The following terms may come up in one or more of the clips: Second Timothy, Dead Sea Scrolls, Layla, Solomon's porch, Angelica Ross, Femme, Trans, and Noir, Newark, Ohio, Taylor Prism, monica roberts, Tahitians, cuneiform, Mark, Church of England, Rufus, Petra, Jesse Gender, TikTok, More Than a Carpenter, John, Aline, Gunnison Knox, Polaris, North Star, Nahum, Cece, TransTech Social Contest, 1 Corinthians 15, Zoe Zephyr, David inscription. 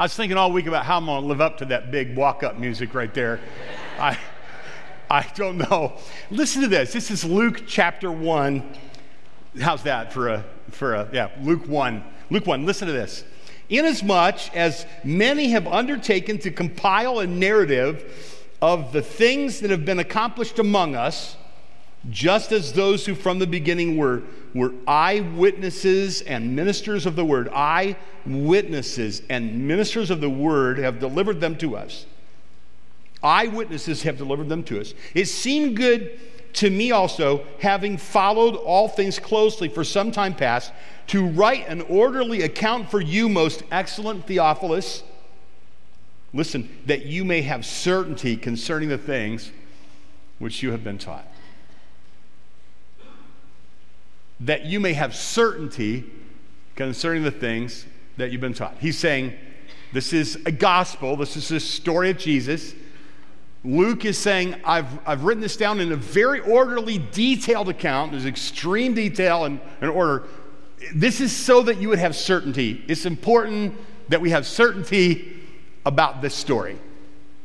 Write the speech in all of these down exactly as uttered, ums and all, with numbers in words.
I was thinking all week about how I'm going to live up to that big walk-up music right there. I, I don't know. Listen to this. This is Luke chapter one. How's that for a, for a, yeah, Luke one. Luke one, listen to this. Inasmuch as many have undertaken to compile a narrative of the things that have been accomplished among us, just as those who from the beginning were, were eyewitnesses and ministers of the word, eyewitnesses and ministers of the word have delivered them to us. Eyewitnesses have delivered them to us. It seemed good to me also, having followed all things closely for some time past, to write an orderly account for you, most excellent Theophilus. Listen, that you may have certainty concerning the things which you have been taught. That you may have certainty concerning the things that you've been taught. He's saying, this is a gospel. This is the story of Jesus. Luke is saying, I've, I've written this down in a very orderly, detailed account. There's extreme detail and, and order. This is so that you would have certainty. It's important that we have certainty about this story,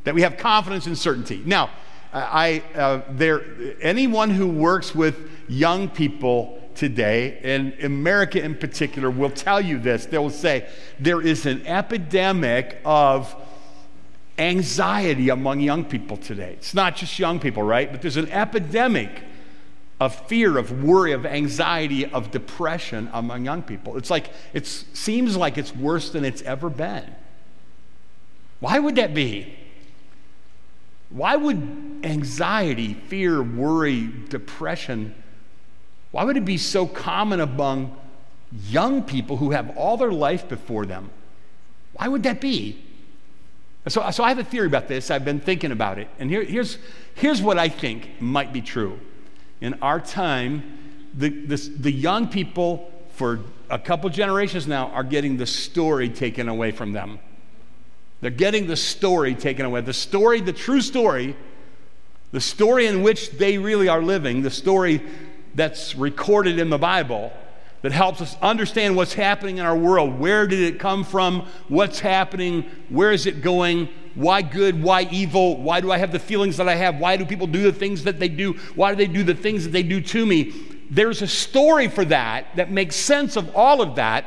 that we have confidence and certainty. Now, I, uh, there, anyone who works with young people today, and America in particular, will tell you this. They will say, there is an epidemic of anxiety among young people today. It's not just young people, right? But there's an epidemic of fear, of worry, of anxiety, of depression among young people. It's like, it seems like it's worse than it's ever been. Why would that be? Why would anxiety, fear, worry, depression, why would it be so common among young people who have all their life before them? Why would that be? So, so I have a theory about this. I've been thinking about it. And here, here's, here's what I think might be true. In our time, the, this, the young people for a couple generations now are getting the story taken away from them. They're getting the story taken away. The story, the true story, the story in which they really are living, the story that's recorded in the Bible that helps us understand what's happening in our world. Where did it come from? What's happening? Where is it going? Why good? Why evil? Why do I have the feelings that I have? Why do people do the things that they do? Why do they do the things that they do to me? There's a story for that that makes sense of all of that.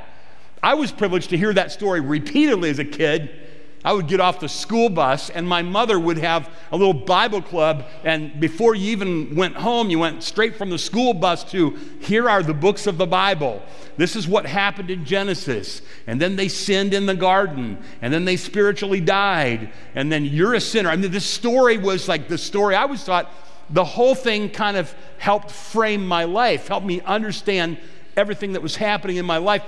I was privileged to hear that story repeatedly as a kid. I would get off the school bus, and my mother would have a little Bible club, and before you even went home, you went straight from the school bus to, here are the books of the Bible. This is what happened in Genesis. And then they sinned in the garden, and then they spiritually died, and then you're a sinner. I mean, this story was like the story I was taught. The whole thing kind of helped frame my life, helped me understand everything that was happening in my life.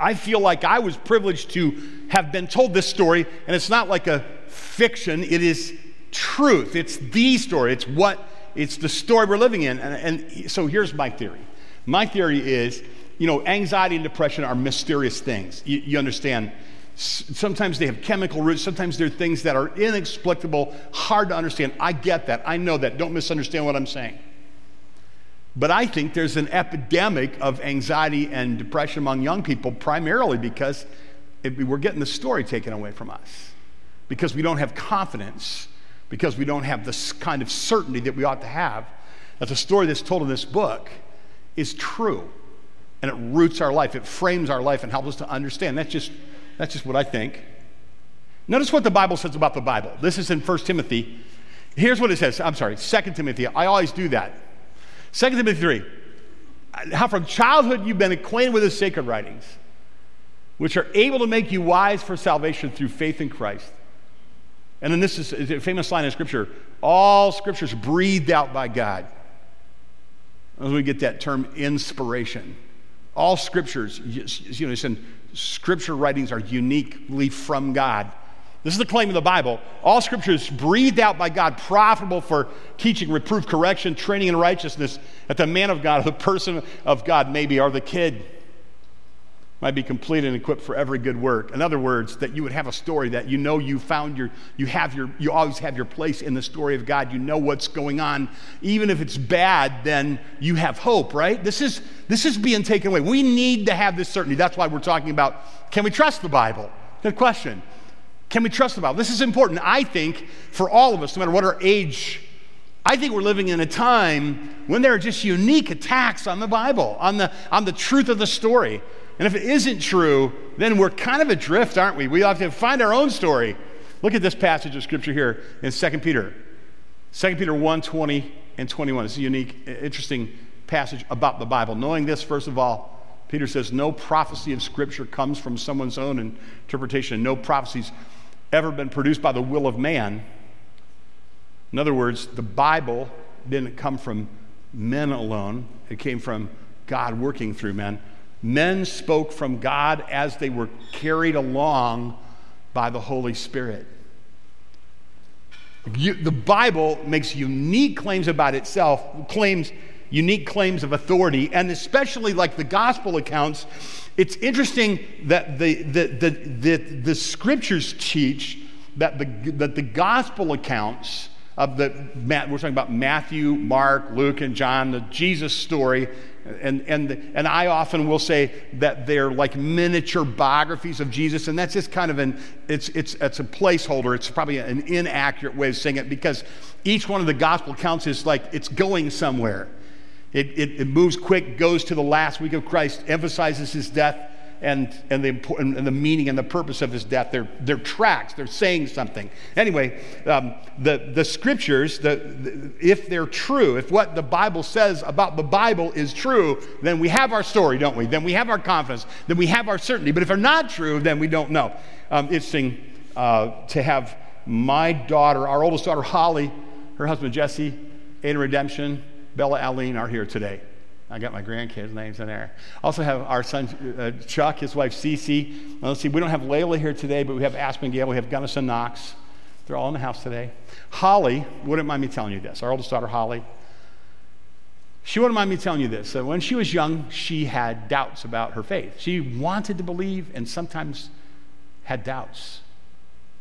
I feel like I was privileged to have been told this story, and it's not like a fiction, it is truth. It's the story, it's what, it's the story we're living in. And, and so here's my theory. My theory is, you know, anxiety and depression are mysterious things. You, you understand, sometimes they have chemical roots, sometimes they're things that are inexplicable, hard to understand. I get that, I know that, don't misunderstand what I'm saying. But I think there's an epidemic of anxiety and depression among young people, primarily because it, we're getting the story taken away from us, because we don't have confidence, because we don't have this kind of certainty that we ought to have, that the story that's told in this book is true, and it roots our life, it frames our life and helps us to understand. That's just, that's just what I think. Notice what the Bible says about the Bible. This is in First Timothy. Here's what it says. I'm sorry, Second Timothy. I always do that. Second Timothy three, how from childhood you've been acquainted with the sacred writings, which are able to make you wise for salvation through faith in Christ. And then this is a famous line in Scripture, all Scripture's breathed out by God. As we get that term inspiration. All Scriptures, you know, it's in Scripture writings are uniquely from God. This is the claim of the Bible. All Scripture is breathed out by God, profitable for teaching, reproof, correction, training in righteousness, that the man of God, or the person of God maybe, or the kid might be complete and equipped for every good work. In other words, that you would have a story that you know you found your, you have your, you always have your place in the story of God. You know what's going on. Even if it's bad, then you have hope, right? This is, this is being taken away. We need to have this certainty. That's why we're talking about, can we trust the Bible? Good question. Can we trust the Bible? This is important, I think, for all of us, no matter what our age. I think we're living in a time when there are just unique attacks on the Bible, on the on the truth of the story. And if it isn't true, then we're kind of adrift, aren't we? We have to find our own story. Look at this passage of Scripture here in Second Peter. Second Peter one, twenty and twenty-one. It's a unique, interesting passage about the Bible. Knowing this, first of all, Peter says, no prophecy of Scripture comes from someone's own interpretation, and no prophecy's ever been produced by the will of man. In other words, the Bible didn't come from men alone. It came from God working through men. Men spoke from God as they were carried along by the Holy Spirit. You, the Bible makes unique claims about itself, claims, unique claims of authority, and especially like the gospel accounts, it's interesting that the the the the, the scriptures teach that the that the gospel accounts of the we're talking about Matthew, Mark, Luke, and John, the Jesus story. And and and I often will say that they're like miniature biographies of Jesus, and that's just kind of an it's it's it's a placeholder. It's probably an inaccurate way of saying it because each one of the gospel accounts is like it's going somewhere. It, it it moves quick, goes to the last week of Christ, emphasizes his death and and the important and the meaning and the purpose of his death. They're they're tracts. They're saying something. Anyway, um, the the scriptures, the, the if they're true, if what the Bible says about the Bible is true, then we have our story, don't we? Then we have our confidence. Then we have our certainty. But if they're not true, then we don't know. Um, interesting uh, to have my daughter, our oldest daughter Holly, her husband Jesse, in Redemption. Bella, Aline are here today. I got my grandkids' names in there. Also have our son uh, Chuck, his wife Cece. Now, let's see, we don't have Layla here today, but we have Aspengale, we have Gunnison Knox. They're all in the house today. Holly wouldn't mind me telling you this. Our oldest daughter, Holly. She wouldn't mind me telling you this. So when she was young, she had doubts about her faith. She wanted to believe and sometimes had doubts.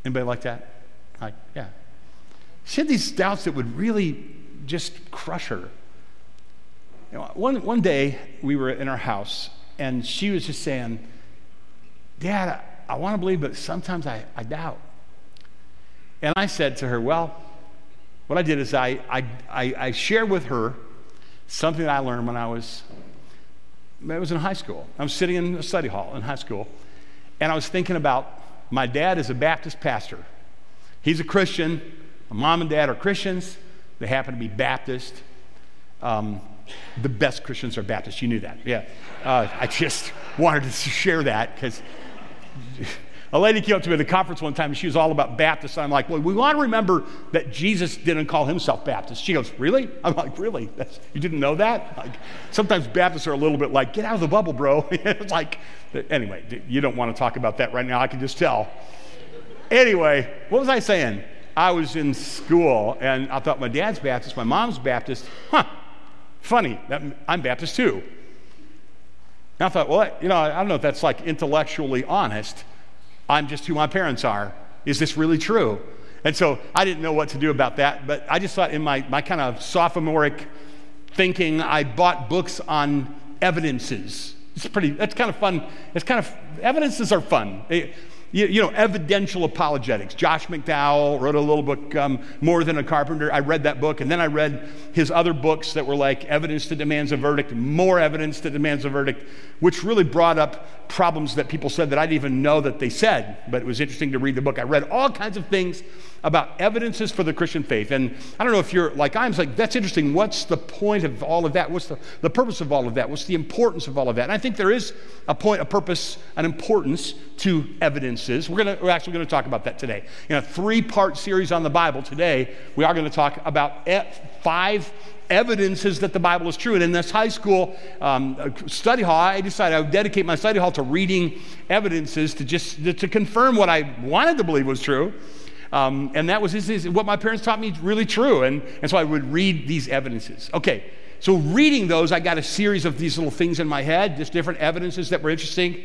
Anybody like that? Like, yeah. She had these doubts that would really just crush her. One one day, we were in our house, and she was just saying, Dad, I, I want to believe, but sometimes I, I doubt. And I said to her, well, what I did is I, I, I, I shared with her something that I learned when I was, it was in high school. I was sitting in a study hall in high school, and I was thinking about my dad is a Baptist pastor. He's a Christian. My mom and dad are Christians. They happen to be Baptist. Um, The best Christians are Baptists. You knew that. Yeah. Uh, I just wanted to share that because a lady came up to me at a conference one time and she was all about Baptists. And I'm like, well, we want to remember that Jesus didn't call himself Baptist. She goes, really? I'm like, really? That's, you didn't know that? Like, sometimes Baptists are a little bit like, get out of the bubble, bro. It's like, anyway, you don't want to talk about that right now. I can just tell. Anyway, what was I saying? I was in school and I thought my dad's Baptist, my mom's Baptist. Huh. Funny, that, I'm Baptist too. And I thought, well, you know, I don't know if that's like intellectually honest. I'm just who my parents are. Is this really true? And so I didn't know what to do about that, but I just thought in my, my kind of sophomoric thinking, I bought books on evidences. It's pretty, that's kind of fun. It's kind of, evidences are fun. They, You, you know, evidential apologetics. Josh McDowell wrote a little book, um, More Than a Carpenter. I read that book, and then I read his other books that were like Evidence That Demands a Verdict, More Evidence That Demands a Verdict, which really brought up problems that people said that I didn't even know that they said, but it was interesting to read the book. I read all kinds of things about evidences for the Christian faith, and I don't know if you're like, I'm like, that's interesting. What's the point of all of that? What's the, the purpose of all of that? What's the importance of all of that? And I think there is a point, a purpose, an importance to evidence. We're going to we're actually going to talk about that today. In a three-part series on the Bible today, we are going to talk about e- five evidences that the Bible is true. And in this high school um, study hall, I decided I would dedicate my study hall to reading evidences to just to confirm what I wanted to believe was true. Um, and that was this is what my parents taught me is really true. And, and so I would read these evidences. Okay, so reading those, I got a series of these little things in my head, just different evidences that were interesting.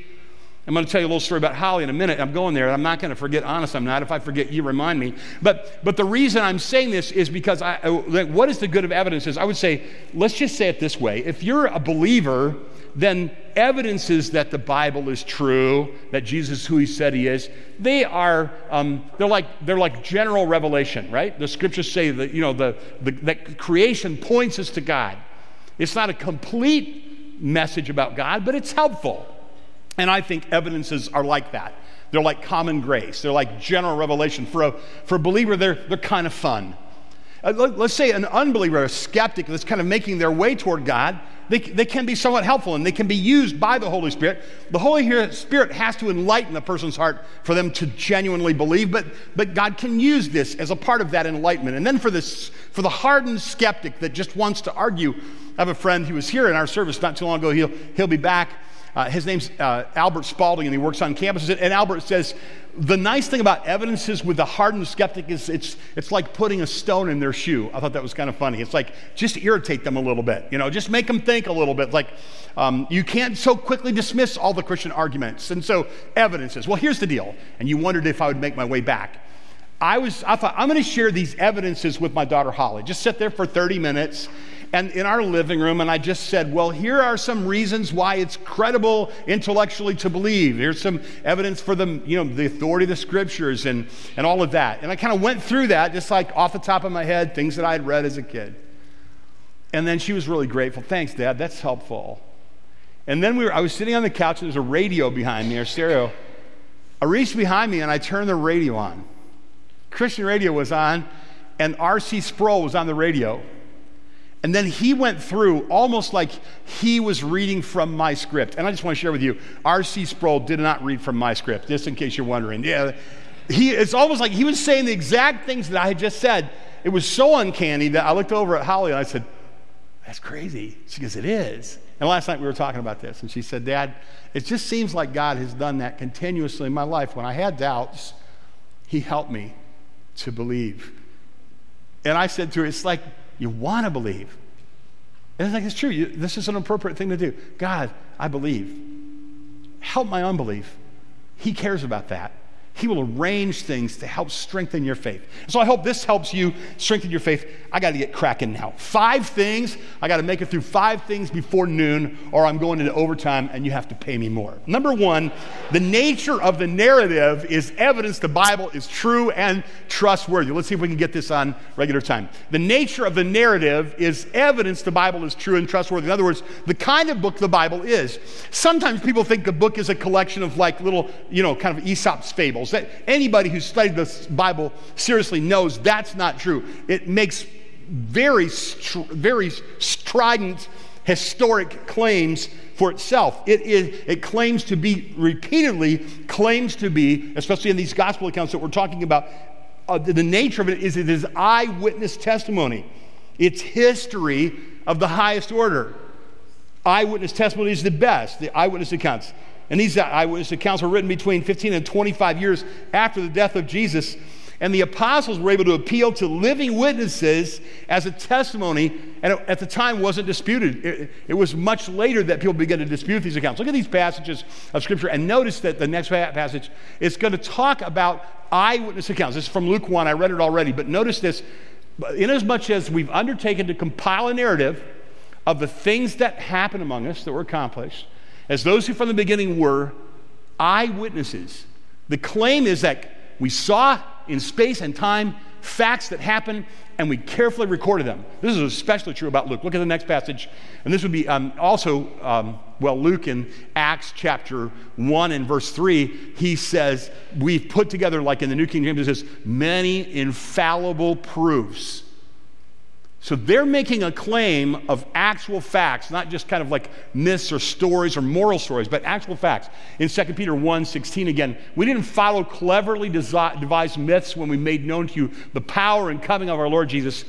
I'm going to tell you a little story about Holly in a minute. I'm going there. I'm not going to forget. Honest, I'm not. If I forget, you remind me. But but the reason I'm saying this is because I, like, what is the good of evidences? I would say, let's just say it this way. If you're a believer, then evidences that the Bible is true, that Jesus is who he said he is, they are um, they're like they're like general revelation, right? The scriptures say that you know the, the that creation points us to God. It's not a complete message about God, but it's helpful. And I think evidences are like that. They're like common grace. They're like general revelation. For a, for a believer, they're, they're kind of fun. Uh, let, let's say an unbeliever, a skeptic that's kind of making their way toward God, they, they can be somewhat helpful and they can be used by the Holy Spirit. The Holy Spirit has to enlighten a person's heart for them to genuinely believe, but, but God can use this as a part of that enlightenment. And then for this, for the hardened skeptic that just wants to argue, I have a friend who was here in our service not too long ago. He'll, he'll be back. Uh, his name's uh, Albert Spalding, and he works on campuses. And Albert says, the nice thing about evidences with the hardened skeptic is it's it's like putting a stone in their shoe. I thought that was kind of funny. It's like, just irritate them a little bit. You know, just make them think a little bit. Like, um, you can't so quickly dismiss all the Christian arguments. And so, evidences. Well, here's the deal. And you wondered if I would make my way back. I was, I thought, I'm going to share these evidences with my daughter, Holly. Just sit there for thirty minutes. And in our living room, and I just said, well, here are some reasons why it's credible intellectually to believe. Here's some evidence for the, you know, the authority of the scriptures and, and all of that. And I kind of went through that just like off the top of my head, things that I had read as a kid. And then she was really grateful. Thanks, Dad, that's helpful. And then we were, I was sitting on the couch, and there's a radio behind me, or stereo. I reached behind me, and I turned the radio on. Christian radio was on, and R C Sproul was on the radio. And then he went through almost like he was reading from my script. And I just want to share with you, R C Sproul did not read from my script, just in case you're wondering. Yeah, he, it's almost like he was saying the exact things that I had just said. It was so uncanny that I looked over at Holly and I said, that's crazy. She goes, it is. And last night we were talking about this. And she said, Dad, it just seems like God has done that continuously in my life. When I had doubts, he helped me to believe. And I said to her, it's like, you want to believe. And it's like, it's true. You, this is an appropriate thing to do. God, I believe. Help my unbelief. He cares about that. He will arrange things to help strengthen your faith. So I hope this helps you strengthen your faith. I got to get cracking now. Five things. I got to make it through five things before noon, or I'm going into overtime and you have to pay me more. Number one, the nature of the narrative is evidence the Bible is true and trustworthy. Let's see if we can get this on regular time. The nature of the narrative is evidence the Bible is true and trustworthy. In other words, the kind of book the Bible is. Sometimes people think the book is a collection of like little, you know, kind of Aesop's fables. That anybody who studied the Bible seriously knows that's not true. It makes very, very strident historic claims for itself. It is. It claims to be repeatedly claims to be, especially in these gospel accounts that we're talking about. Uh, the nature of it is it is eyewitness testimony. It's history of the highest order. Eyewitness testimony is the best. The eyewitness accounts. And these eyewitness accounts were written between fifteen and twenty-five years after the death of Jesus. And the apostles were able to appeal to living witnesses as a testimony. And it, at the time, wasn't disputed. It, it was much later that people began to dispute these accounts. Look at these passages of Scripture. And notice that the next passage is going to talk about eyewitness accounts. This is from Luke one. I read it already. But notice this. Inasmuch as we've undertaken to compile a narrative of the things that happened among us that were accomplished, as those who from the beginning were eyewitnesses. The claim is that we saw in space and time facts that happened, and we carefully recorded them. This is especially true about Luke. Look at the next passage. And this would be um, also, um, well, Luke in Acts chapter one and verse three, he says, we've put together, like in the New King James, it says, many infallible proofs. So they're making a claim of actual facts, not just kind of like myths or stories or moral stories, but actual facts. In Second Peter one sixteen again, we didn't follow cleverly devised myths when we made known to you the power and coming of our Lord Jesus.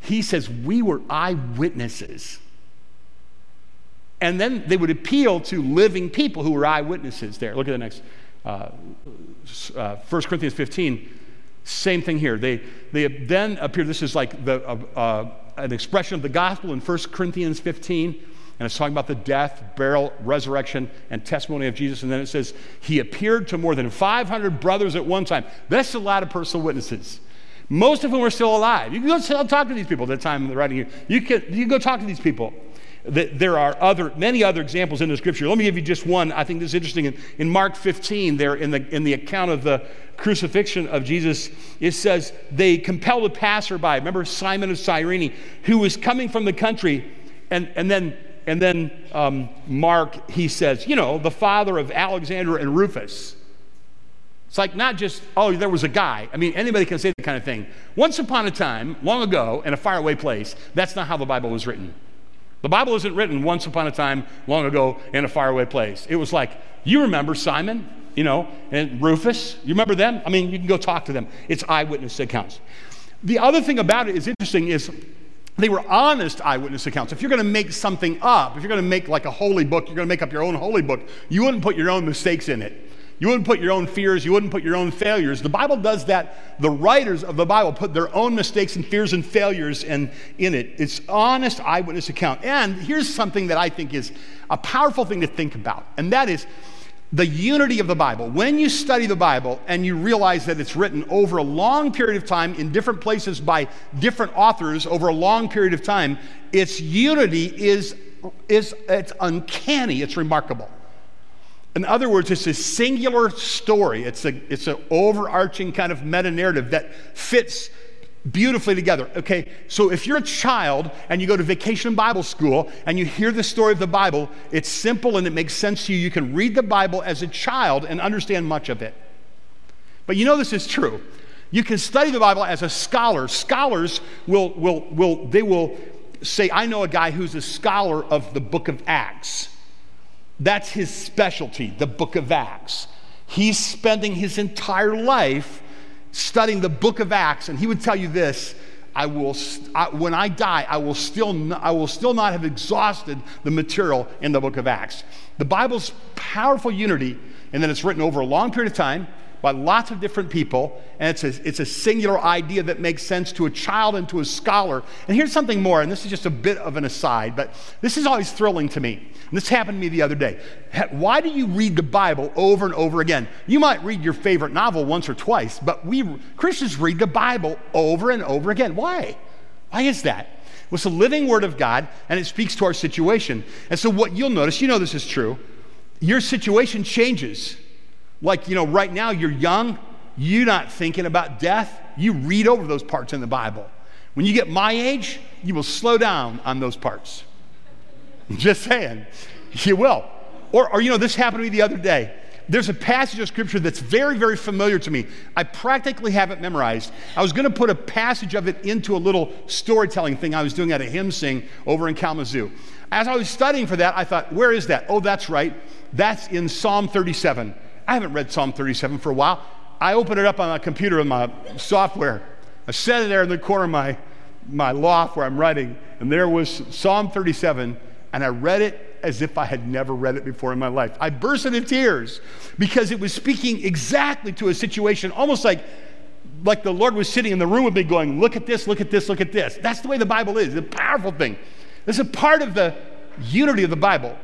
He says we were eyewitnesses. And then they would appeal to living people who were eyewitnesses there. Look at the next, uh, uh, First Corinthians fifteen. Same thing here. They they then appear, this is like the uh, uh, an expression of the gospel in First Corinthians fifteen. and it's talking about the death, burial, resurrection, and testimony of Jesus. And then it says, he appeared to more than five hundred brothers at one time. That's a lot of personal witnesses, most of whom are still alive. You can go still talk to these people at the time of the writing here. You can, you can go talk to these people. There are other, many other examples in the scripture. Let me give you just one. I think this is interesting. In, in Mark fifteen, there in the, in the account of the crucifixion of Jesus, it says they compelled a passerby. Remember Simon of Cyrene, who was coming from the country, and, and then and then um, Mark, he says, you know, the father of Alexander and Rufus. It's like not just, oh, there was a guy. I mean, anybody can say that kind of thing. Once upon a time, long ago, in a faraway place, that's not how the Bible was written. The Bible isn't written once upon a time, long ago, in a faraway place. It was like, you remember Simon, you know, and Rufus. You remember them? I mean, you can go talk to them. It's eyewitness accounts. The other thing about it is interesting is they were honest eyewitness accounts. If you're going to make something up, if you're going to make like a holy book, you're going to make up your own holy book, you wouldn't put your own mistakes in it. You wouldn't put your own fears. You wouldn't put your own failures. The Bible does that. The writers of the Bible put their own mistakes and fears and failures in, in it. It's honest eyewitness account. And here's something that I think is a powerful thing to think about, and that is the unity of the Bible. When you study the Bible and you realize that it's written over a long period of time in different places by different authors over a long period of time, its unity is, is it's uncanny. It's remarkable. In other words, it's a singular story. It's a it's an overarching kind of meta-narrative that fits beautifully together. Okay, so if you're a child and you go to Vacation Bible School and you hear the story of the Bible, it's simple and it makes sense to you. You can read the Bible as a child and understand much of it. But you know this is true. You can study the Bible as a scholar. Scholars will will will they will say, I know a guy who's a scholar of the book of Acts. That's his specialty, the book of Acts. He's spending his entire life studying the book of Acts, and he would tell you this, I will, I, when I die, I will still not, I will still not have exhausted the material in the book of Acts. The Bible's powerful unity, and then it's written over a long period of time by lots of different people, and it's a, it's a singular idea that makes sense to a child and to a scholar. And here's something more, and this is just a bit of an aside, but this is always thrilling to me. And this happened to me the other day. Why do you read the Bible over and over again? You might read your favorite novel once or twice, but we Christians read the Bible over and over again. Why? Why is that? Well, it's the living Word of God, and it speaks to our situation. And so what you'll notice, you know this is true, your situation changes. Like, you know, right now you're young, you're not thinking about death. You read over those parts in the Bible. When you get my age, you will slow down on those parts. Just saying, you will. Or, or, you know, this happened to me the other day. There's a passage of scripture that's very, very familiar to me. I practically have it memorized. I was going to put a passage of it into a little storytelling thing I was doing at a hymn sing over in Kalamazoo. As I was studying for that, I thought, where is that? Oh, that's right. That's in Psalm thirty-seven. I haven't read Psalm thirty-seven for a while. I opened it up on my computer with my software. I set it there in the corner of my, my loft where I'm writing, and there was Psalm thirty-seven, and I read it as if I had never read it before in my life. I burst into tears because it was speaking exactly to a situation, almost like, like the Lord was sitting in the room with me going, look at this, look at this, look at this. That's the way the Bible is. It's a powerful thing. This is a part of the unity of the Bible.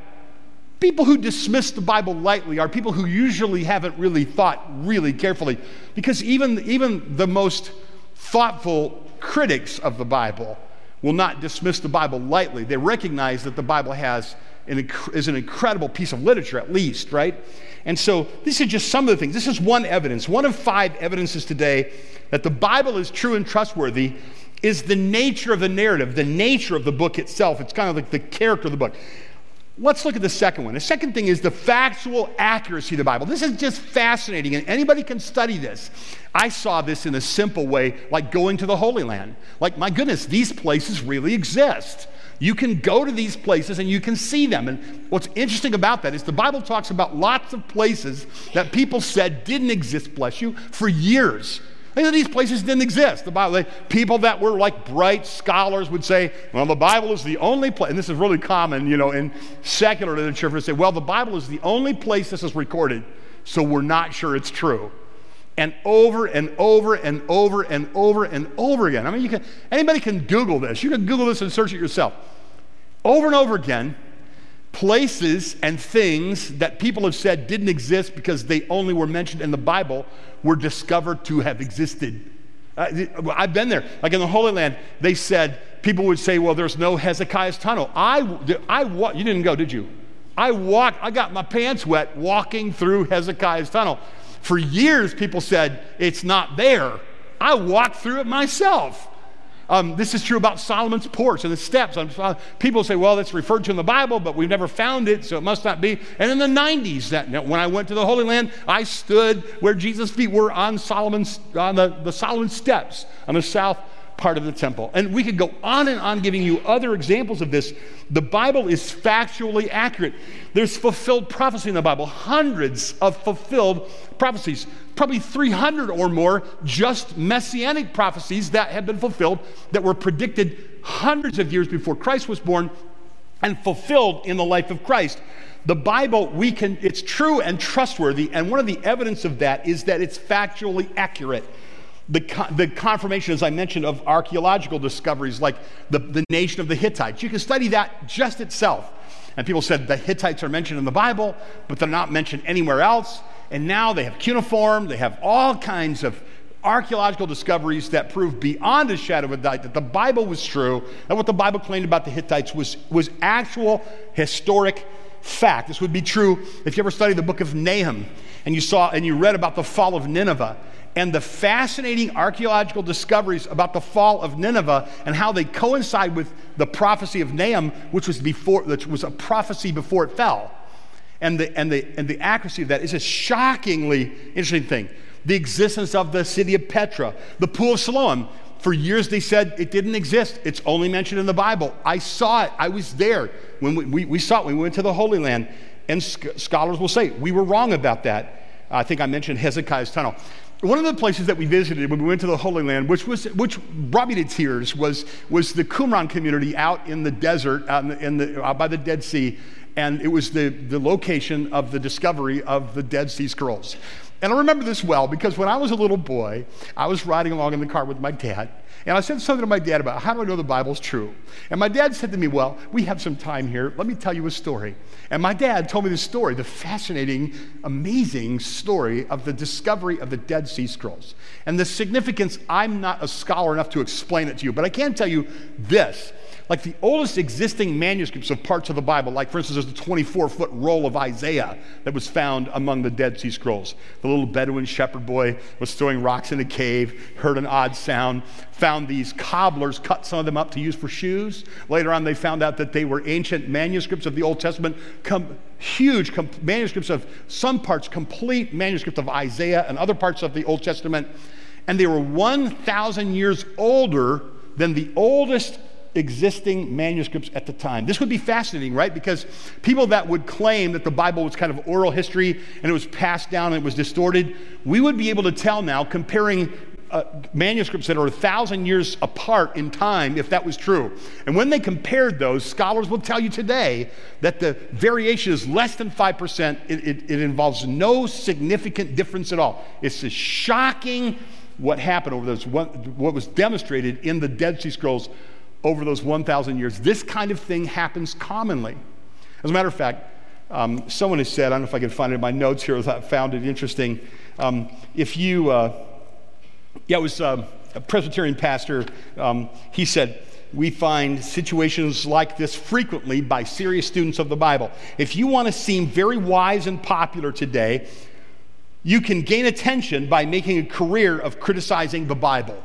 People who dismiss the Bible lightly are people who usually haven't really thought really carefully, because even, even the most thoughtful critics of the Bible will not dismiss the Bible lightly. They recognize that the Bible has an, is an incredible piece of literature, at least, right? And so this is just some of the things. This is one evidence. One of five evidences today that the Bible is true and trustworthy is the nature of the narrative, the nature of the book itself. It's kind of like the character of the book. Let's look at the second one. The second thing is the factual accuracy of the Bible. This is just fascinating, and anybody can study this. I saw this in a simple way, like going to the Holy Land. Like, my goodness, these places really exist. You can go to these places and you can see them. And what's interesting about that is the Bible talks about lots of places that people said didn't exist, bless you, for years. These places didn't exist. The Bible, people that were like bright scholars would say, well, the Bible is the only place, and this is really common, you know, in secular literature, to say, well, the Bible is the only place this is recorded, so we're not sure it's true. And over and over and over and over and over again. I mean, you can, anybody can Google this. You can Google this and search it yourself. Over and over again, places and things that people have said didn't exist because they only were mentioned in the Bible were discovered to have existed. Uh, I've been there. Like in the Holy Land, they said, people would say, well, there's no Hezekiah's Tunnel. I, I, you didn't go, did you? I walked, I got my pants wet walking through Hezekiah's Tunnel. For years, people said, it's not there. I walked through it myself. Um, this is true about Solomon's porch and the steps. I'm, uh, people say, well, that's referred to in the Bible, but we've never found it, so it must not be. And in the nineties, that, when I went to the Holy Land, I stood where Jesus' feet were on Solomon's, on the, the Solomon steps on the south part of the temple. And we could go on and on giving you other examples of this. The Bible is factually accurate. There's fulfilled prophecy in the Bible, hundreds of fulfilled prophecies, probably three hundred or more just messianic prophecies that have been fulfilled, that were predicted hundreds of years before Christ was born and fulfilled in the life of Christ. The Bible, we can, it's true and trustworthy, and one of the evidence of that is that it's factually accurate. The, the confirmation, as I mentioned, of archaeological discoveries like the, the nation of the Hittites. You can study that just itself. And people said the Hittites are mentioned in the Bible, but they're not mentioned anywhere else. And now they have cuneiform, they have all kinds of archaeological discoveries that prove beyond a shadow of a doubt that the Bible was true, and what the Bible claimed about the Hittites was, was actual historic fact. This would be true if you ever studied the book of Nahum, and you saw and you read about the fall of Nineveh, and the fascinating archaeological discoveries about the fall of Nineveh and how they coincide with the prophecy of Nahum, which was before, which was a prophecy before it fell. And the, and the, and the accuracy of that is a shockingly interesting thing. The existence of the city of Petra, the Pool of Siloam. For years they said it didn't exist. It's only mentioned in the Bible. I saw it. I was there. When we, we, we saw it, we went to the Holy Land. And sc- scholars will say, we were wrong about that. I think I mentioned Hezekiah's Tunnel. One of the places that we visited when we went to the Holy Land, which was which brought me to tears, was was the Qumran community out in the desert, out in the, in the, out by the Dead Sea, and it was the, the location of the discovery of the Dead Sea Scrolls. And I remember this well because when I was a little boy, I was riding along in the car with my dad, and I said something to my dad about, how do I know the Bible's true? And my dad said to me, well, we have some time here. Let me tell you a story. And my dad told me this story, the fascinating, amazing story of the discovery of the Dead Sea Scrolls. And the significance, I'm not a scholar enough to explain it to you, but I can tell you this. Like the oldest existing manuscripts of parts of the Bible, like for instance, there's the twenty-four foot roll of Isaiah that was found among the Dead Sea Scrolls. The little Bedouin shepherd boy was throwing rocks in a cave, heard an odd sound, found these cobblers, cut some of them up to use for shoes. Later on, they found out that they were ancient manuscripts of the Old Testament, com- huge com- manuscripts of some parts, complete manuscripts of Isaiah and other parts of the Old Testament. And they were one thousand years older than the oldest existing manuscripts at the time. This would be fascinating, right? Because people that would claim that the Bible was kind of oral history and it was passed down and it was distorted, we would be able to tell now, comparing uh, manuscripts that are a thousand years apart in time, if that was true. And when they compared those, scholars will tell you today that the variation is less than five percent. It, it, it involves no significant difference at all. It's a shocking what happened over those, what, what was demonstrated in the Dead Sea Scrolls over those one thousand years. This kind of thing happens commonly. As a matter of fact, um, someone has said, I don't know if I can find it in my notes here, I found it interesting. Um, if you, uh, yeah, it was uh, a Presbyterian pastor, um, he said, we find situations like this frequently by serious students of the Bible. If you want to seem very wise and popular today, you can gain attention by making a career of criticizing the Bible.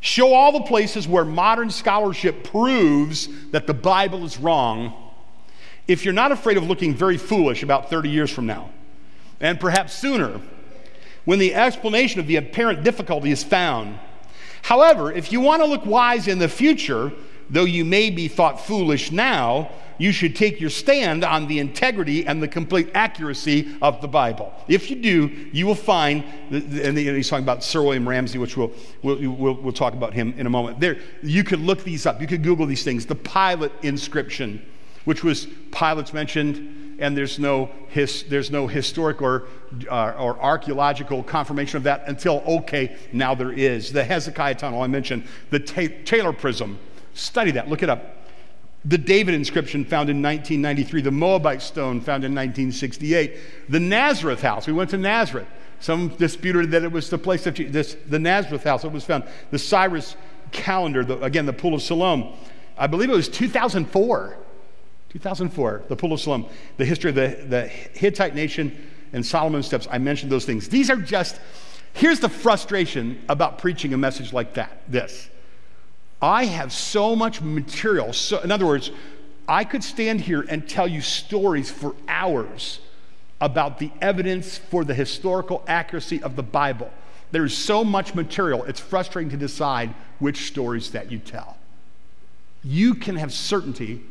Show all the places where modern scholarship proves that the Bible is wrong if you're not afraid of looking very foolish about thirty years from now, and perhaps sooner, when the explanation of the apparent difficulty is found. However, if you want to look wise in the future, though you may be thought foolish now, you should take your stand on the integrity and the complete accuracy of the Bible. If you do, you will find, and he's talking about Sir William Ramsay, which we'll, we'll, we'll, we'll talk about him in a moment. There, you could look these up. You could Google these things. The Pilate inscription, which was Pilate's mentioned, and there's no his, there's no historic or, uh, or archaeological confirmation of that until, okay, now there is. The Hezekiah Tunnel I mentioned, the ta- Taylor Prism. Study that. Look it up. the David inscription found in nineteen ninety-three, the Moabite stone found in nineteen sixty-eight, the Nazareth house. We went to Nazareth. Some disputed that it was the place that you, this, the Nazareth house that was found. The Cyrus calendar, the, again, the Pool of Siloam. I believe it was two thousand four, two thousand four, the Pool of Siloam, the history of the, the Hittite nation and Solomon's steps. I mentioned those things. These are just, here's the frustration about preaching a message like that, this. I have so much material. So, in other words, I could stand here and tell you stories for hours about the evidence for the historical accuracy of the Bible. There's so much material, it's frustrating to decide which stories that you tell. You can have certainty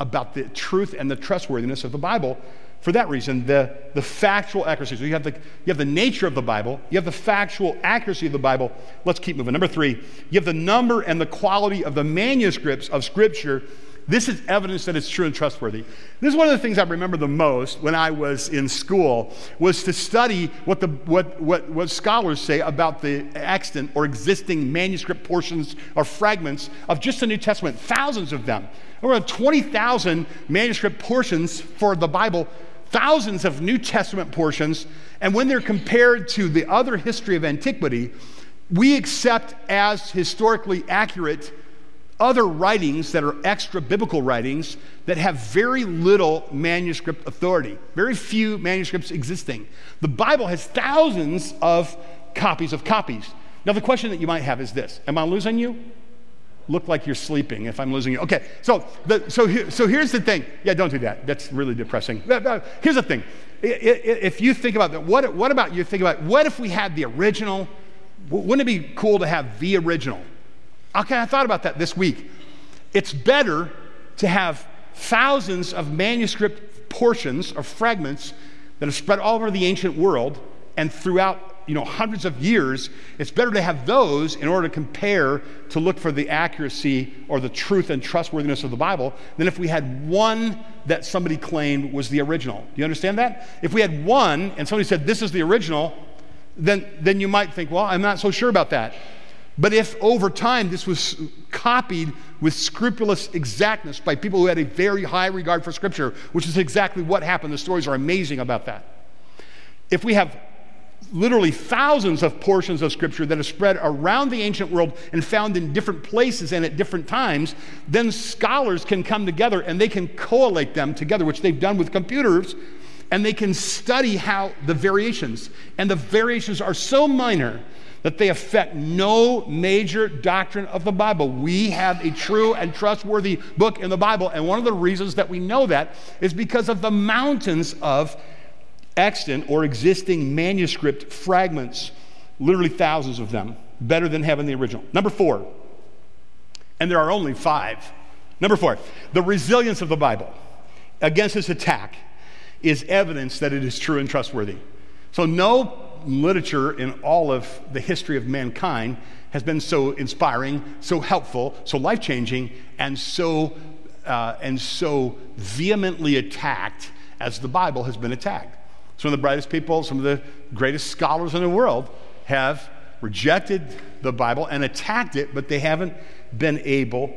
about the truth and the trustworthiness of the Bible. For that reason, the, the factual accuracy. So you have the, you have the nature of the Bible. You have the factual accuracy of the Bible. Let's keep moving. Number three, you have the number and the quality of the manuscripts of Scripture. This is evidence that it's true and trustworthy. This is one of the things I remember the most when I was in school, was to study what the what what, what scholars say about the extant or existing manuscript portions or fragments of just the New Testament, thousands of them. Over twenty thousand manuscript portions for the Bible, thousands of New Testament portions, and when they're compared to the other history of antiquity, we accept as historically accurate other writings that are extra-biblical writings that have very little manuscript authority, very few manuscripts existing. The Bible has thousands of copies of copies. Now, the question that you might have is this. Am I losing you? Look like you're sleeping if I'm losing you. Okay, so the, so here, so here's the thing. Yeah, don't do that. That's really depressing. Here's the thing. If you think about that, what, what about you think about, what if we had the original? Wouldn't it be cool to have the original? Okay, I thought about that this week. It's better to have thousands of manuscript portions or fragments that have spread all over the ancient world and throughout, you know, hundreds of years. It's better to have those in order to compare, to look for the accuracy or the truth and trustworthiness of the Bible, than if we had one that somebody claimed was the original. Do you understand that? If we had one and somebody said, this is the original, then, then you might think, well, I'm not so sure about that. But if over time this was copied with scrupulous exactness by people who had a very high regard for Scripture, which is exactly what happened, the stories are amazing about that. If we have literally thousands of portions of Scripture that are spread around the ancient world and found in different places and at different times, then scholars can come together and they can collate them together, which they've done with computers, and they can study how the variations, and the variations are so minor that they affect no major doctrine of the Bible. We have a true and trustworthy book in the Bible, and one of the reasons that we know that is because of the mountains of extant or existing manuscript fragments, literally thousands of them, better than having the original. Number four, and there are only five. Number four, the resilience of the Bible against its attack is evidence that it is true and trustworthy. So no literature in all of the history of mankind has been so inspiring, so helpful, so life-changing, and so uh, and so vehemently attacked as the Bible has been attacked. Some of the brightest people, some of the greatest scholars in the world have rejected the Bible and attacked it, but they haven't been able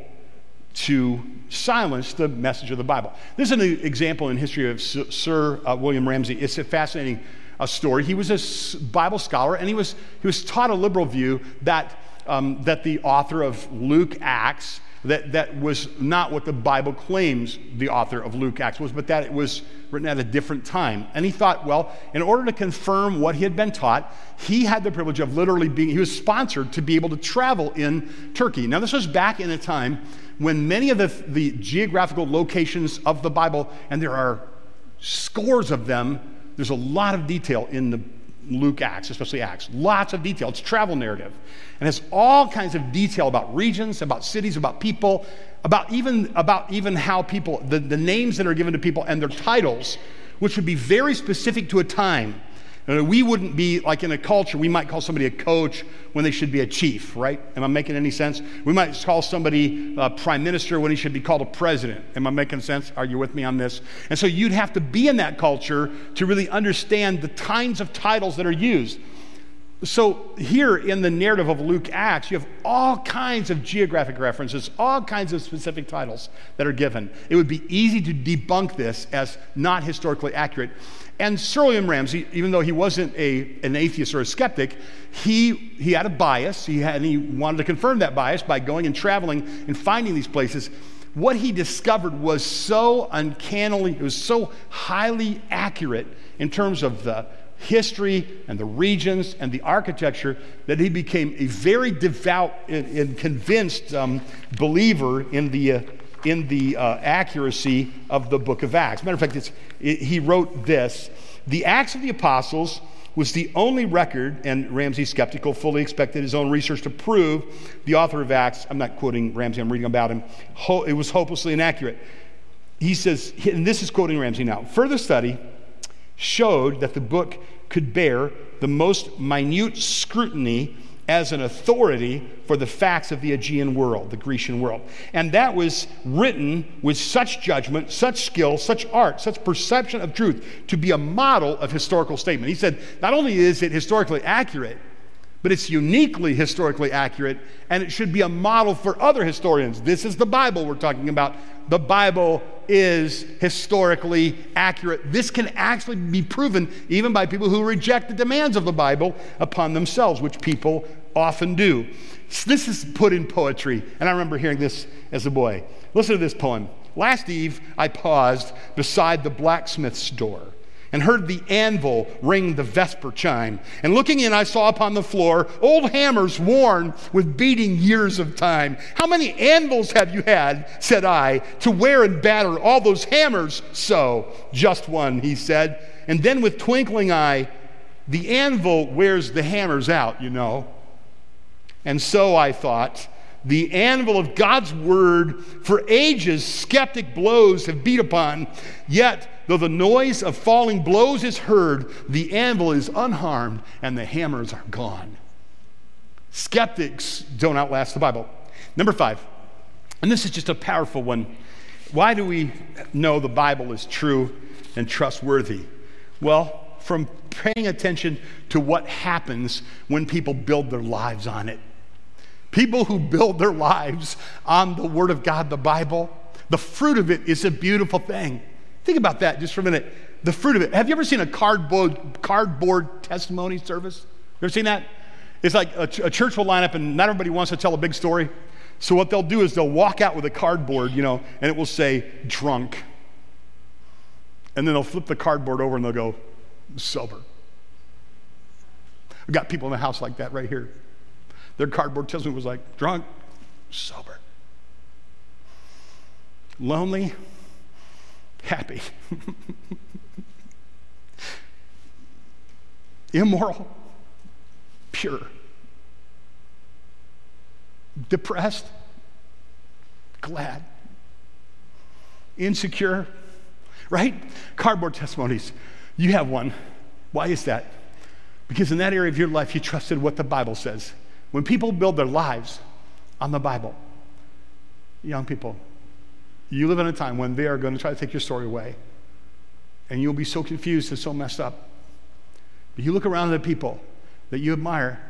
to silence the message of the Bible. This is an example in history of Sir uh, William Ramsay. It's a fascinating a story. He was a Bible scholar, and he was he was taught a liberal view that um, that the author of Luke Acts that that was not what the Bible claims the author of Luke Acts was, but that it was written at a different time. And he thought, well, in order to confirm what he had been taught, he had the privilege of literally being he was sponsored to be able to travel in Turkey. Now, this was back in a time when many of the the geographical locations of the Bible, and there are scores of them. There's a lot of detail in the Luke Acts, especially Acts. Lots of detail. It's a travel narrative. And has all kinds of detail about regions, about cities, about people, about even about even how people, the, the names that are given to people and their titles, which would be very specific to a time. And we wouldn't be, like in a culture, we might call somebody a coach when they should be a chief, right? Am I making any sense? We might call somebody a prime minister when he should be called a president. Am I making sense? Are you with me on this? And so you'd have to be in that culture to really understand the kinds of titles that are used. So here in the narrative of Luke Acts, you have all kinds of geographic references, all kinds of specific titles that are given. It would be easy to debunk this as not historically accurate. And Sir William Ramsay, even though he wasn't a, an atheist or a skeptic, he, he had a bias, he had, and he wanted to confirm that bias by going and traveling and finding these places. What he discovered was so uncannily, it was so highly accurate in terms of the history and the regions and the architecture that he became a very devout and, and convinced um, believer in the uh, in the uh, accuracy of the book of Acts. Matter of fact, it's, it, he wrote this: the Acts of the Apostles was the only record, and Ramsay, skeptical, fully expected his own research to prove the author of Acts, I'm not quoting Ramsay, I'm reading about him, ho- it was hopelessly inaccurate. He says, and this is quoting Ramsay now, further study showed that the book could bear the most minute scrutiny as an authority for the facts of the Aegean world, the Grecian world. And that was written with such judgment, such skill, such art, such perception of truth to be a model of historical statement. He said, not only is it historically accurate, but it's uniquely historically accurate, and it should be a model for other historians. This is the Bible we're talking about. The Bible is historically accurate. This can actually be proven even by people who reject the demands of the Bible upon themselves, which people often do. So this is put in poetry, and I remember hearing this as a boy. Listen to this poem. Last eve, I paused beside the blacksmith's door and heard the anvil ring the vesper chime. And looking in, I saw upon the floor old hammers worn with beating years of time. How many anvils have you had, said I, to wear and batter all those hammers so? Just one, he said. And then with twinkling eye, the anvil wears the hammers out, you know. And so I thought, the anvil of God's word for ages skeptic blows have beat upon, yet though the noise of falling blows is heard, the anvil is unharmed and the hammers are gone. Skeptics don't outlast the Bible. Number five, and this is just a powerful one. Why do we know the Bible is true and trustworthy? Well, from paying attention to what happens when people build their lives on it. People who build their lives on the Word of God, the Bible, the fruit of it is a beautiful thing. Think about that just for a minute. The fruit of it. Have you ever seen a cardboard cardboard testimony service? You ever seen that? It's like a, a church will line up and not everybody wants to tell a big story. So what they'll do is they'll walk out with a cardboard, you know, and it will say, drunk. And then they'll flip the cardboard over and they'll go, sober. We've got people in the house like that right here. Their cardboard testimony was like, drunk, sober. Lonely, happy. Immoral, pure. Depressed, glad. Insecure, right? Cardboard testimonies. You have one. Why is that? Because in that area of your life, you trusted what the Bible says. When people build their lives on the Bible, young people, you live in a time when they are going to try to take your story away, and you'll be so confused and so messed up. But you look around at the people that you admire,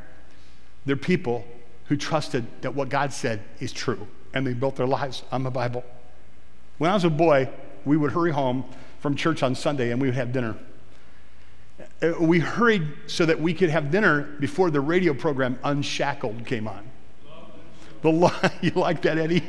they're people who trusted that what God said is true, and they built their lives on the Bible. When I was a boy, we would hurry home from church on Sunday, and we would have dinner. We hurried so that we could have dinner before the radio program Unshackled came on. The lo- You like that, Eddie?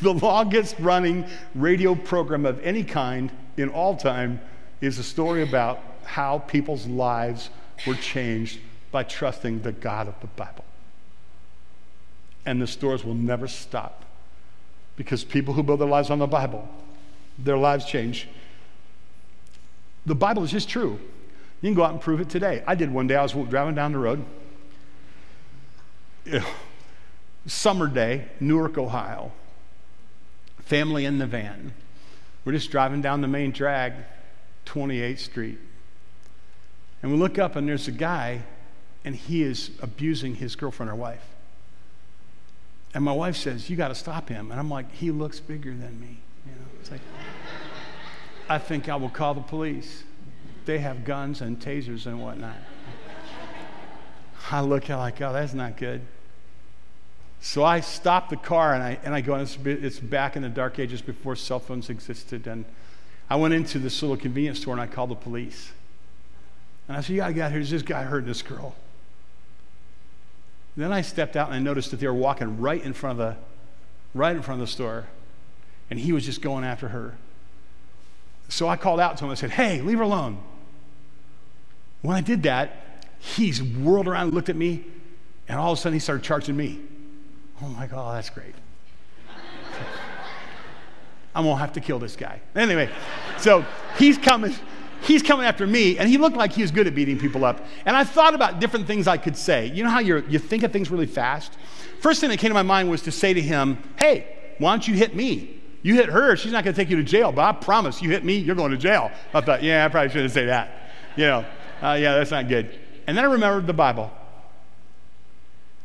The longest running radio program of any kind in all time is a story about how people's lives were changed by trusting the God of the Bible. And the stories will never stop because people who build their lives on the Bible, their lives change. The Bible is just true. You can go out and prove it today. I did one day. I was driving down the road. Summer day, Newark, Ohio. Family in the van. We're just driving down the main drag, twenty-eighth Street. And we look up and there's a guy and he is abusing his girlfriend or wife. And my wife says, you got to stop him. And I'm like, he looks bigger than me. You know, it's like... I think I will call the police. They have guns and tasers and whatnot. I look at it like, oh, that's not good. So I stopped the car, and I and I go, and it's, it's back in the dark ages before cell phones existed, and I went into this little convenience store, and I called the police. And I said, you gotta get out here, there's this guy hurting this girl. Then I stepped out, and I noticed that they were walking right in front of the, right in front of the store, and he was just going after her. So I called out to him, I said, hey, leave her alone. When I did that, he's whirled around, looked at me, and all of a sudden he started charging me. Oh my God, that's great. I'm gonna have to kill this guy. Anyway, so he's coming, he's coming after me, and he looked like he was good at beating people up. And I thought about different things I could say. You know how you're, you think of things really fast? First thing that came to my mind was to say to him, hey, why don't you hit me? You hit her, she's not gonna take you to jail, but I promise you hit me, you're going to jail. I thought, yeah, I probably shouldn't say that. You know, uh, yeah, that's not good. And then I remembered the Bible.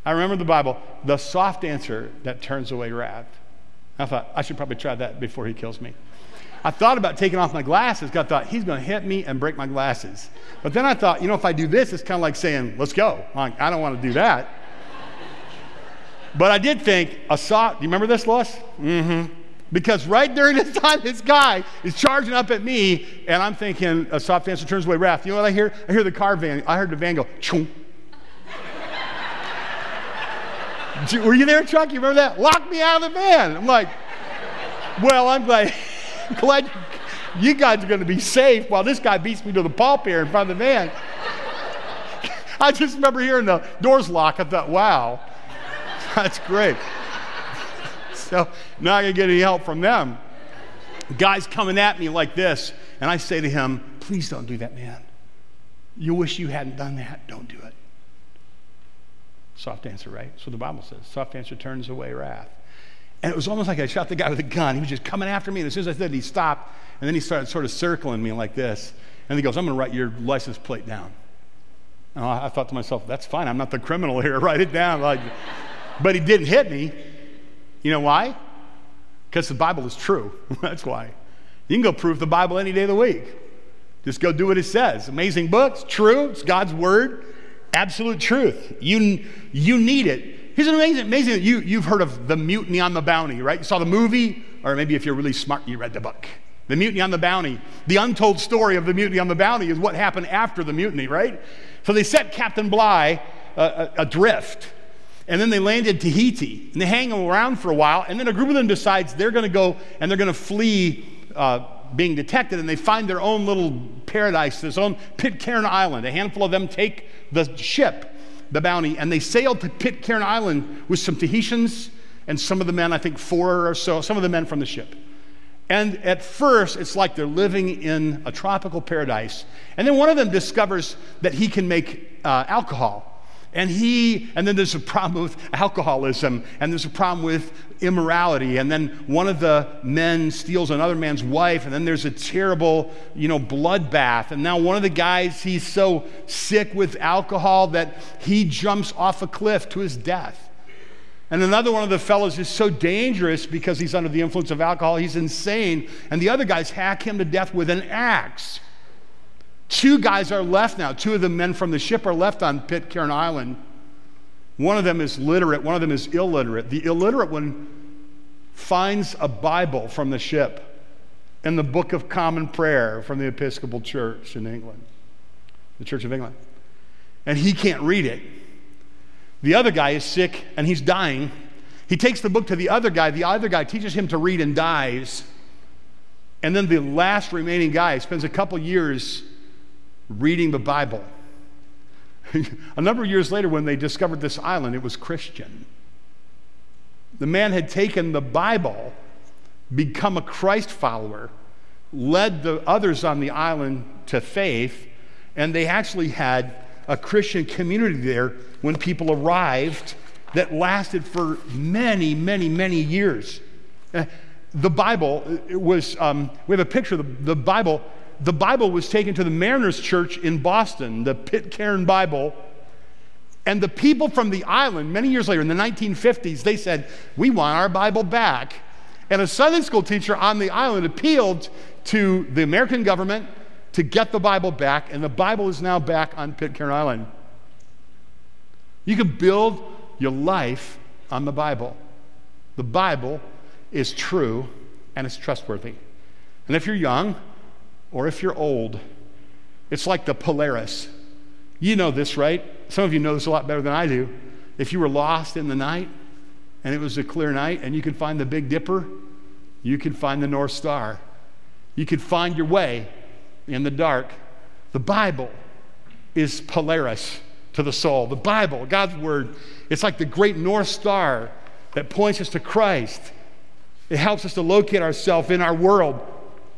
I remember the Bible, the soft answer that turns away wrath. I thought, I should probably try that before he kills me. I thought about taking off my glasses. I thought, he's going to hit me and break my glasses. But then I thought, you know, if I do this, it's kind of like saying, let's go. Like, I don't want to do that. But I did think, a soft, do you remember this, Lois? Mm-hmm. Because right during this time, this guy is charging up at me, and I'm thinking, a soft answer turns away wrath. You know what I hear? I hear the car van. I heard the van go, chunk. Were you there, Chuck? You remember that? Lock me out of the van. I'm like, well, I'm glad, glad you guys are going to be safe while this guy beats me to the pulp here in front of the van. I just remember hearing the doors lock. I thought, wow, that's great. So not going to get any help from them. The guy's coming at me like this, and I say to him, please don't do that, man. You wish you hadn't done that. Don't do it. Soft answer, right? That's what the Bible says. Soft answer turns away wrath. And it was almost like I shot the guy with a gun. He was just coming after me. And as soon as I said it, he stopped. And then he started sort of circling me like this. And he goes, I'm going to write your license plate down. And I thought to myself, that's fine. I'm not the criminal here. Write it down. Like, but he didn't hit me. You know why? Because the Bible is true. That's why. You can go prove the Bible any day of the week. Just go do what it says. Amazing book. It's true. It's God's word. Absolute truth. You you need it. Here's an amazing, amazing, you, you've heard of the Mutiny on the Bounty, right? You saw the movie, or maybe if you're really smart, you read the book. The Mutiny on the Bounty. The untold story of the Mutiny on the Bounty is what happened after the mutiny, right? So they set Captain Bligh uh, adrift, and then they landed Tahiti, and they hang around for a while, and then a group of them decides they're going to go, and they're going to flee uh being detected, and they find their own little paradise, this own Pitcairn Island. A handful of them take the ship, the Bounty, and they sail to Pitcairn Island with some Tahitians and some of the men, I think four or so, some of the men from the ship. And at first, it's like they're living in a tropical paradise. And then one of them discovers that he can make uh, alcohol. And he, and then there's a problem with alcoholism, and there's a problem with immorality, and then one of the men steals another man's wife, and then there's a terrible, you know, bloodbath. And now one of the guys, he's so sick with alcohol that he jumps off a cliff to his death. And another one of the fellows is so dangerous because he's under the influence of alcohol, he's insane, and the other guys hack him to death with an axe. Two guys are left now. Two of the men from the ship are left on Pitcairn Island. One of them is literate. One of them is illiterate. The illiterate one finds a Bible from the ship and the Book of Common Prayer from the Episcopal Church in England, the Church of England. And he can't read it. The other guy is sick and he's dying. He takes the book to the other guy. The other guy teaches him to read and dies. And then the last remaining guy spends a couple years reading the Bible. A number of years later, when they discovered this island, it was Christian. The man had taken the Bible, become a Christ follower, led the others on the island to faith, and they actually had a Christian community there when people arrived that lasted for many, many, many years. The Bible was, um, we have a picture of the, the Bible. The Bible was taken to the Mariners Church in Boston, the Pitcairn Bible, and the people from the island, many years later, in the nineteen fifties, they said, we want our Bible back. And a Sunday school teacher on the island appealed to the American government to get the Bible back, and the Bible is now back on Pitcairn Island. You can build your life on the Bible. The Bible is true and it's trustworthy. And if you're young or if you're old, it's like the Polaris. You know this, right? Some of you know this a lot better than I do. If you were lost in the night and it was a clear night and you could find the Big Dipper, you could find the North Star. You could find your way in the dark. The Bible is Polaris to the soul. The Bible, God's Word, it's like the great North Star that points us to Christ. It helps us to locate ourselves in our world.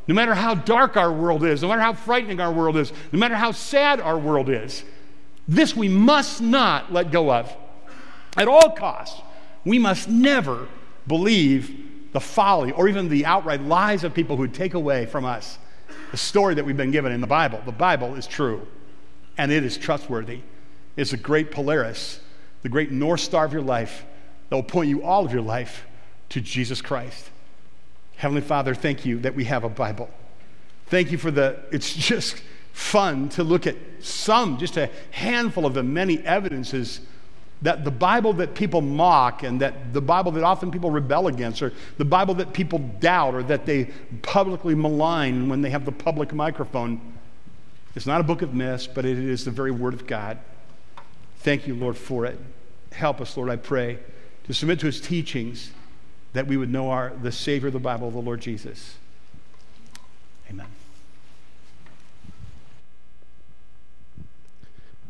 No matter how dark our world is, no matter how frightening our world is, no matter how sad our world is, this we must not let go of. At all costs, we must never believe the folly or even the outright lies of people who take away from us the story that we've been given in the Bible. The Bible is true, and it is trustworthy. It's the great Polaris, the great North Star of your life that will point you all of your life to Jesus Christ. Heavenly Father, thank you that we have a Bible. Thank you for the, it's just fun to look at some, just a handful of the many evidences that the Bible that people mock and that the Bible that often people rebel against or the Bible that people doubt or that they publicly malign when they have the public microphone. It's not a book of myths, but it is the very Word of God. Thank you, Lord, for it. Help us, Lord, I pray, to submit to His teachings, that we would know our the Savior of the Bible, the Lord Jesus. Amen.